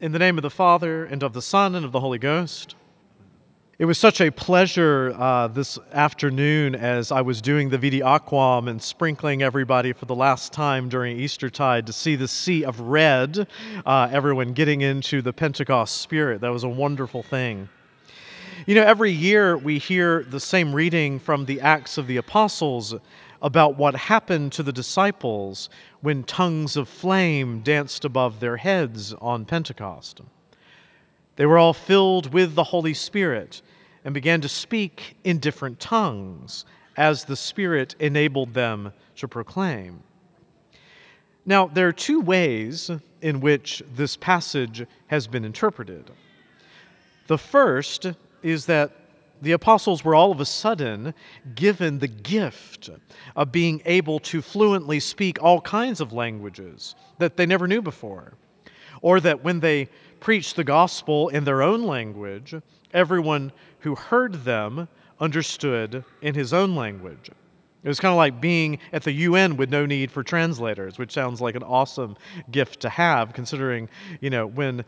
In the name of the Father, and of the Son, and of the Holy Ghost. It was such a pleasure this afternoon as I was doing the Vidi Aquam and sprinkling everybody for the last time during Eastertide to see the sea of red, everyone getting into the Pentecost spirit. That was a wonderful thing. You know, every year we hear the same reading from the Acts of the Apostles about what happened to the disciples when tongues of flame danced above their heads on Pentecost. They were all filled with the Holy Spirit and began to speak in different tongues as the Spirit enabled them to proclaim. Now, there are two ways in which this passage has been interpreted. The first is that the apostles were all of a sudden given the gift of being able to fluently speak all kinds of languages that they never knew before, or that when they preached the gospel in their own language, everyone who heard them understood in his own language. It was kind of like being at the UN with no need for translators, which sounds like an awesome gift to have, considering, you know, when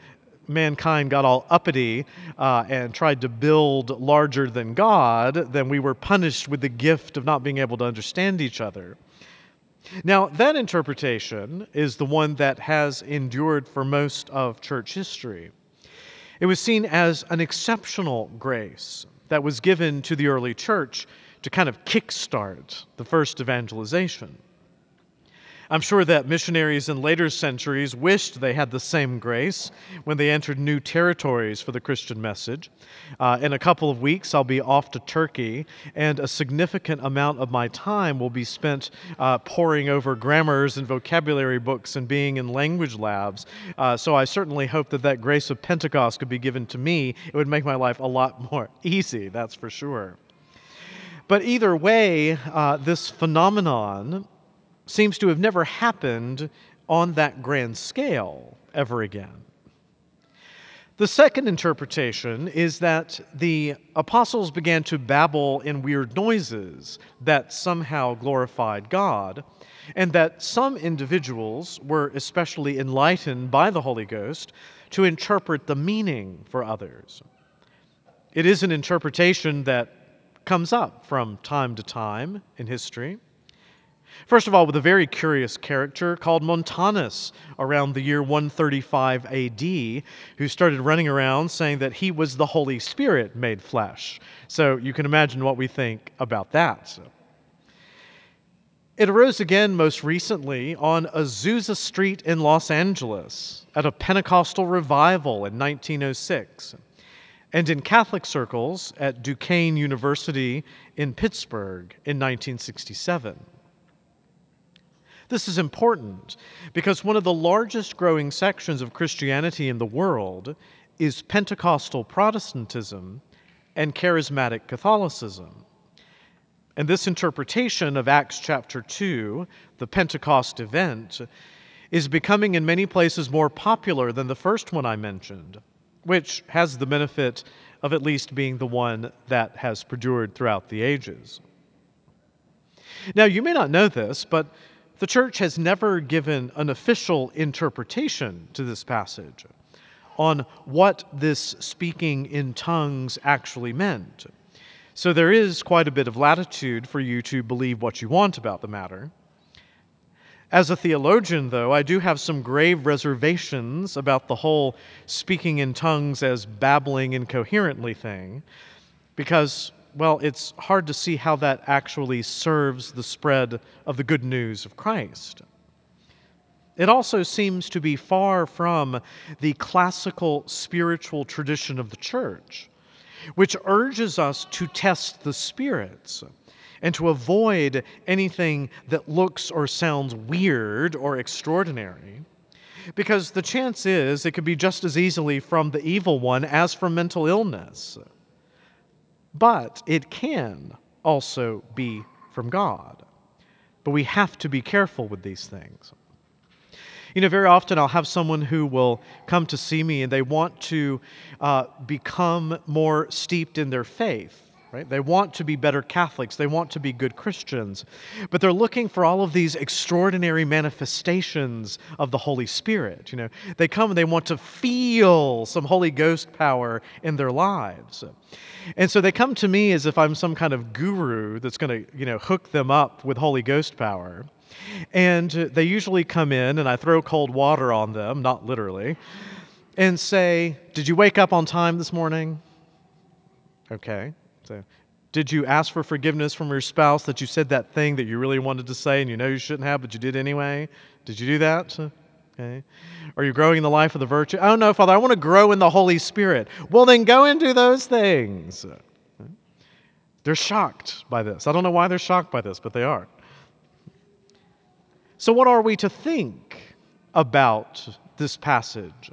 mankind got all uppity and tried to build larger than God, then we were punished with the gift of not being able to understand each other. Now, that interpretation is the one that has endured for most of church history. It was seen as an exceptional grace that was given to the early church to kind of kickstart the first evangelization. I'm sure that missionaries in later centuries wished they had the same grace when they entered new territories for the Christian message. In a couple of weeks, I'll be off to Turkey, and a significant amount of my time will be spent poring over grammars and vocabulary books and being in language labs. So I certainly hope that grace of Pentecost could be given to me. It would make my life a lot more easy, that's for sure. But either way, this phenomenon seems to have never happened on that grand scale ever again. The second interpretation is that the apostles began to babble in weird noises that somehow glorified God, and that some individuals were especially enlightened by the Holy Ghost to interpret the meaning for others. It is an interpretation that comes up from time to time in history. First of all, with a very curious character called Montanus around the year 135 AD, who started running around saying that he was the Holy Spirit made flesh. So you can imagine what we think about that. It arose again most recently on Azusa Street in Los Angeles at a Pentecostal revival in 1906, and in Catholic circles at Duquesne University in Pittsburgh in 1967. This is important because one of the largest growing sections of Christianity in the world is Pentecostal Protestantism and charismatic Catholicism. And this interpretation of Acts chapter 2, the Pentecost event, is becoming in many places more popular than the first one I mentioned, which has the benefit of at least being the one that has perdured throughout the ages. Now, you may not know this, but the Church has never given an official interpretation to this passage on what this speaking in tongues actually meant. So there is quite a bit of latitude for you to believe what you want about the matter. As a theologian, though, I do have some grave reservations about the whole speaking in tongues as babbling incoherently thing, because it's hard to see how that actually serves the spread of the good news of Christ. It also seems to be far from the classical spiritual tradition of the Church, which urges us to test the spirits and to avoid anything that looks or sounds weird or extraordinary, because the chance is it could be just as easily from the evil one as from mental illness. But it can also be from God. But we have to be careful with these things. You know, very often I'll have someone who will come to see me and they want to become more steeped in their faith right? They want to be better Catholics. They want to be good Christians. But they're looking for all of these extraordinary manifestations of the Holy Spirit. You know, they come and they want to feel some Holy Ghost power in their lives. And so they come to me as if I'm some kind of guru that's going to, you know, hook them up with Holy Ghost power. And they usually come in and I throw cold water on them, not literally, and say, did you wake up on time this morning? Okay. So, did you ask for forgiveness from your spouse that you said that thing that you really wanted to say and you know you shouldn't have, but you did anyway? Did you do that? Okay. Are you growing in the life of the virtue? Oh, no, Father, I want to grow in the Holy Spirit. Well, then go and do those things. They're shocked by this. I don't know why they're shocked by this, but they are. So what are we to think about this passage?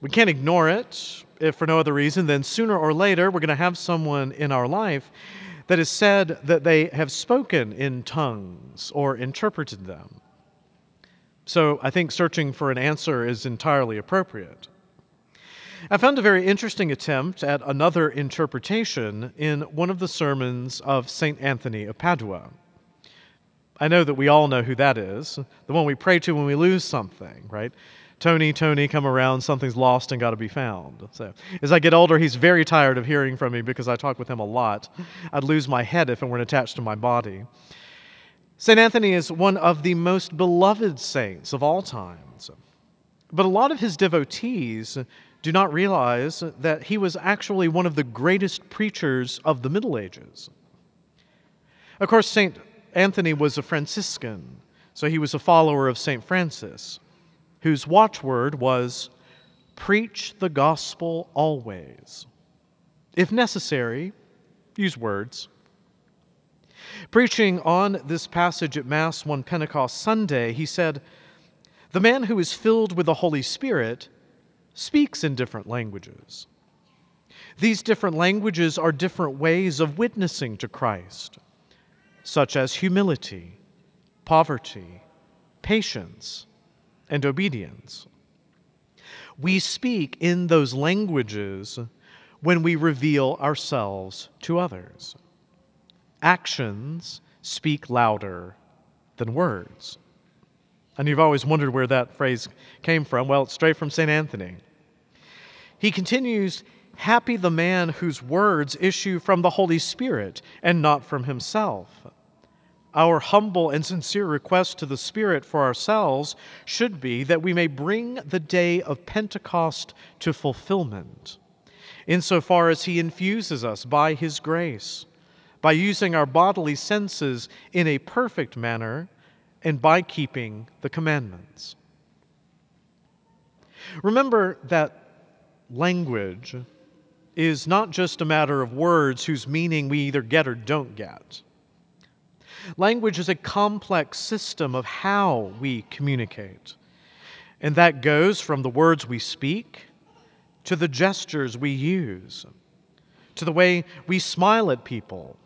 We can't ignore it, if for no other reason than sooner or later we're going to have someone in our life that has said that they have spoken in tongues or interpreted them. So I think searching for an answer is entirely appropriate. I found a very interesting attempt at another interpretation in one of the sermons of Saint Anthony of Padua. I know that we all know who that is, the one we pray to when we lose something, right? Tony, Tony, come around, something's lost and got to be found. So as I get older, he's very tired of hearing from me because I talk with him a lot. I'd lose my head if it weren't attached to my body. St. Anthony is one of the most beloved saints of all times. But a lot of his devotees do not realize that he was actually one of the greatest preachers of the Middle Ages. Of course, St. Anthony was a Franciscan, so he was a follower of St. Francis, whose watchword was, preach the gospel always. If necessary, use words. Preaching on this passage at Mass one Pentecost Sunday, he said, the man who is filled with the Holy Spirit speaks in different languages. These different languages are different ways of witnessing to Christ, such as humility, poverty, patience, and obedience. We speak in those languages when we reveal ourselves to others. Actions speak louder than words. And you've always wondered where that phrase came from. Well, it's straight from St. Anthony. He continues, happy the man whose words issue from the Holy Spirit and not from himself. Our humble and sincere request to the Spirit for ourselves should be that we may bring the day of Pentecost to fulfillment, insofar as He infuses us by His grace, by using our bodily senses in a perfect manner, and by keeping the commandments. Remember that language is not just a matter of words whose meaning we either get or don't get. Language is a complex system of how we communicate, and that goes from the words we speak to the gestures we use, to the way we smile at people,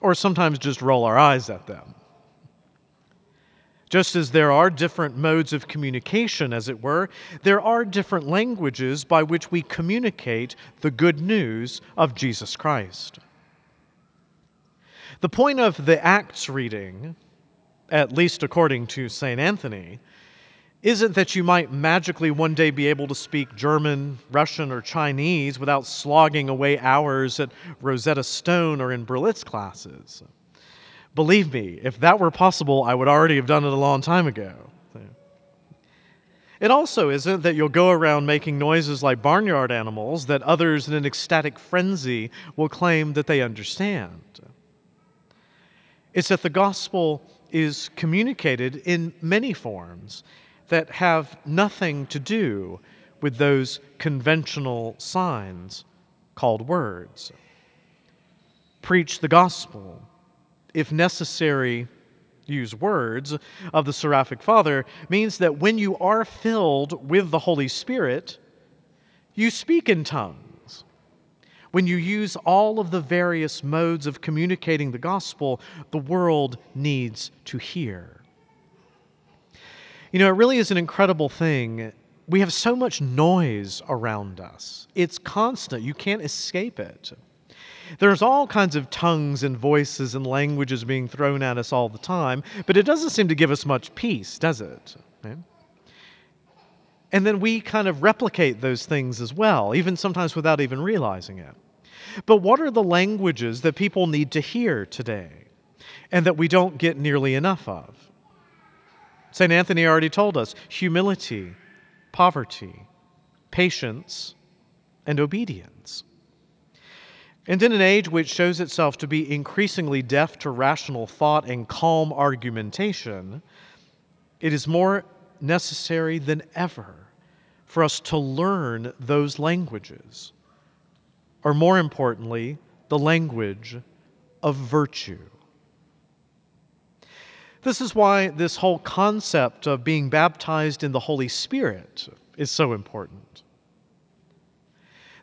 or sometimes just roll our eyes at them. Just as there are different modes of communication, as it were, there are different languages by which we communicate the good news of Jesus Christ. The point of the Acts reading, at least according to St. Anthony, isn't that you might magically one day be able to speak German, Russian, or Chinese without slogging away hours at Rosetta Stone or in Berlitz classes. Believe me, if that were possible, I would already have done it a long time ago. It also isn't that you'll go around making noises like barnyard animals that others in an ecstatic frenzy will claim that they understand. It's that the gospel is communicated in many forms that have nothing to do with those conventional signs called words. Preach the gospel. If necessary, use words of the Seraphic Father means that when you are filled with the Holy Spirit, you speak in tongues. When you use all of the various modes of communicating the gospel, the world needs to hear. You know, it really is an incredible thing. We have so much noise around us. It's constant. You can't escape it. There's all kinds of tongues and voices and languages being thrown at us all the time, but it doesn't seem to give us much peace, does it? Okay. And then we kind of replicate those things as well, even sometimes without even realizing it. But what are the languages that people need to hear today and that we don't get nearly enough of? St. Anthony already told us, humility, poverty, patience, and obedience. And in an age which shows itself to be increasingly deaf to rational thought and calm argumentation, it is more necessary than ever for us to learn those languages, or more importantly, the language of virtue. This is why this whole concept of being baptized in the Holy Spirit is so important.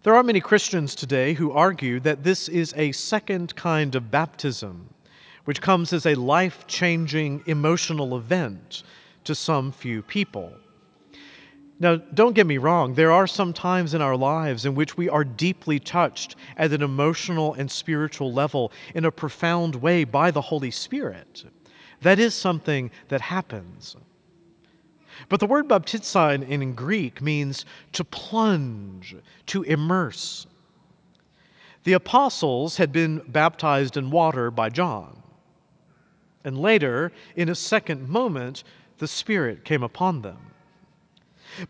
There are many Christians today who argue that this is a second kind of baptism, which comes as a life-changing emotional event to some few people. Now, don't get me wrong, there are some times in our lives in which we are deeply touched at an emotional and spiritual level in a profound way by the Holy Spirit. That is something that happens. But the word baptizein in Greek means to plunge, to immerse. The apostles had been baptized in water by John. And later, in a second moment, the Spirit came upon them.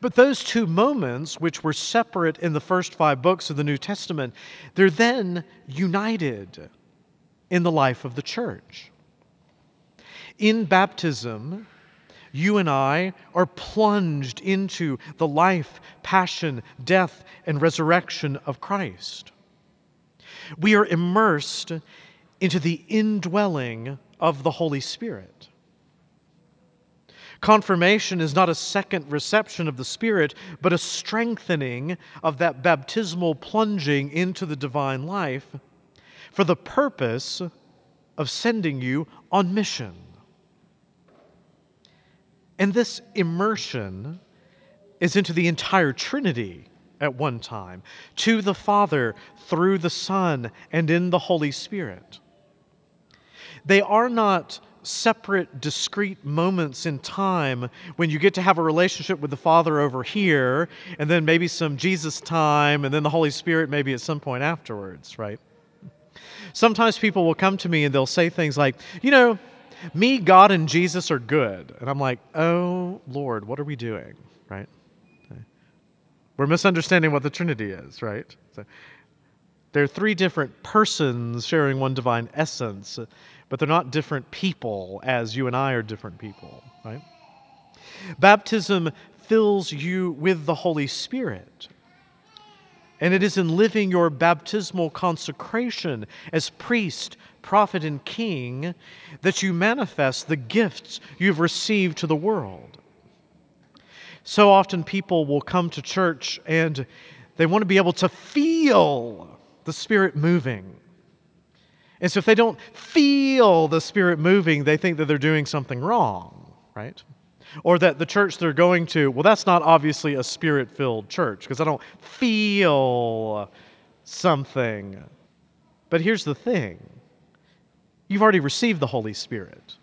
But those two moments, which were separate in the first five books of the New Testament, they're then united in the life of the church. In baptism, you and I are plunged into the life, passion, death, and resurrection of Christ. We are immersed into the indwelling of the Holy Spirit. Confirmation is not a second reception of the Spirit, but a strengthening of that baptismal plunging into the divine life for the purpose of sending you on mission. And this immersion is into the entire Trinity at one time, to the Father, through the Son, and in the Holy Spirit. They are not separate, discrete moments in time when you get to have a relationship with the Father over here, and then maybe some Jesus time, and then the Holy Spirit maybe at some point afterwards, right? Sometimes people will come to me and they'll say things like, you know, me, God, and Jesus are good. And I'm like, oh, Lord, what are we doing, right? We're misunderstanding what the Trinity is, right? So, there are three different persons sharing one divine essence, but they're not different people as you and I are different people, right? Baptism fills you with the Holy Spirit. And it is in living your baptismal consecration as priest, prophet, and king that you manifest the gifts you've received to the world. So often people will come to church and they want to be able to feel the Spirit moving. And so if they don't feel the Spirit moving, they think that they're doing something wrong, right? Or that the church they're going to, well, that's not obviously a Spirit-filled church because I don't feel something. But here's the thing. You've already received the Holy Spirit.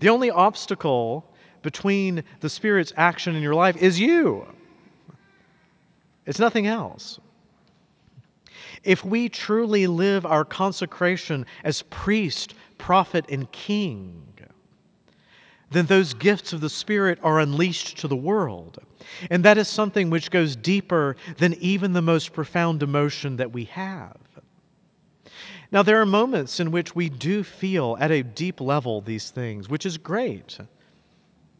The only obstacle between the Spirit's action in your life is you. It's nothing else. If we truly live our consecration as priest, prophet, and king, then those gifts of the Spirit are unleashed to the world. And that is something which goes deeper than even the most profound emotion that we have. Now, there are moments in which we do feel at a deep level these things, which is great.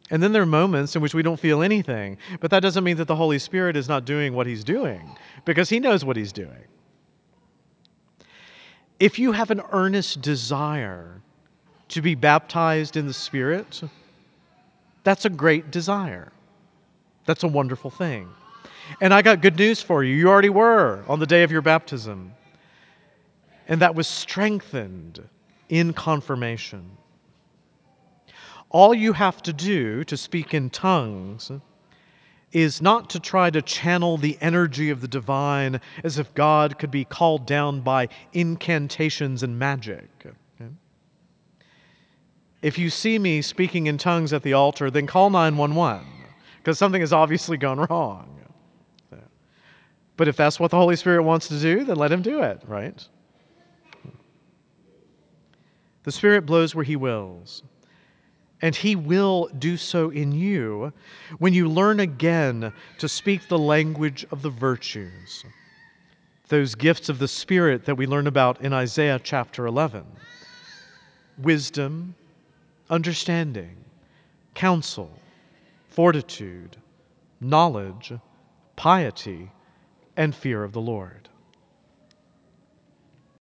And then there are moments in which we don't feel anything. But that doesn't mean that the Holy Spirit is not doing what He's doing, because He knows what He's doing. If you have an earnest desire to be baptized in the Spirit, that's a great desire. That's a wonderful thing. And I got good news for you. You already were on the day of your baptism. And that was strengthened in confirmation. All you have to do to speak in tongues is not to try to channel the energy of the divine as if God could be called down by incantations and magic. Okay? If you see me speaking in tongues at the altar, then call 911, because something has obviously gone wrong. But if that's what the Holy Spirit wants to do, then let Him do it, right? The Spirit blows where He wills. And He will do so in you when you learn again to speak the language of the virtues, those gifts of the Spirit that we learn about in Isaiah chapter 11. Wisdom, understanding, counsel, fortitude, knowledge, piety, and fear of the Lord.